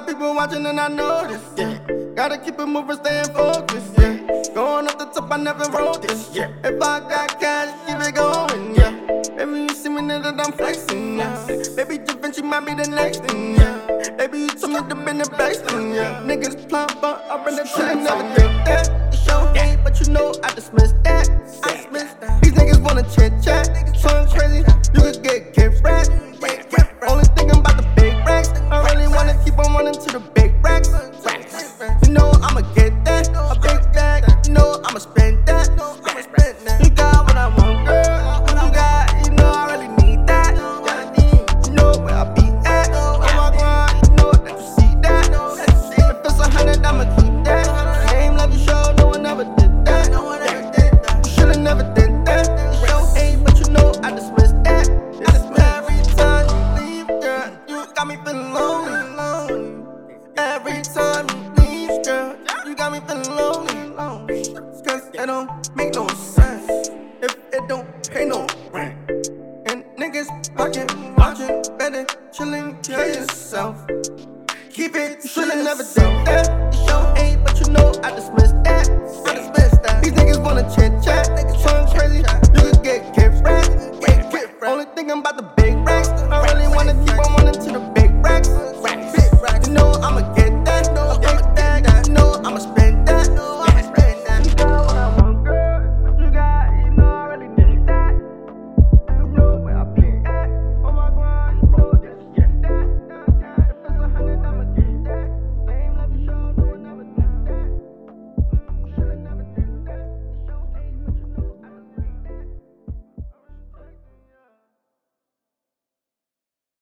got people watching and I know this, yeah. Gotta keep it moving, staying focused, yeah. Going up the top, I never wrote this, yeah. If I got cash, keep it going, yeah. Baby, you see me now that I'm flexing, yeah. Baby, different, she might be the next thing, yeah. Baby, you told me to be the best thing, yeah. Niggas plump, but I bring the shit and everything. Yeah, it's your hate, but you know I dismiss that. I dismiss that. These niggas wanna chit chat, going crazy. You could get kid rat. Only thing I'm about the big racks. I really wanna keep on running to the big racks. You know I'ma get that, a big bag. You know I'ma spend that. You got what I want, girl. You got, you know I really need that. You know where I be at. On my grind, you know that you see that. If it's 100, I'ma keep that. Same love you show, no one ever did that. You should've never did that. You show hate, but you know I dismiss that. Got me feeling lonely. Every time you leave, girl, you got me feeling lonely. Cause it don't make no sense if it don't pay no rent. And niggas watching, better chilling, kill yourself. Keep it, you should've never done that. You show hate, but you know I dismiss that. These niggas wanna chit chat, niggas trying.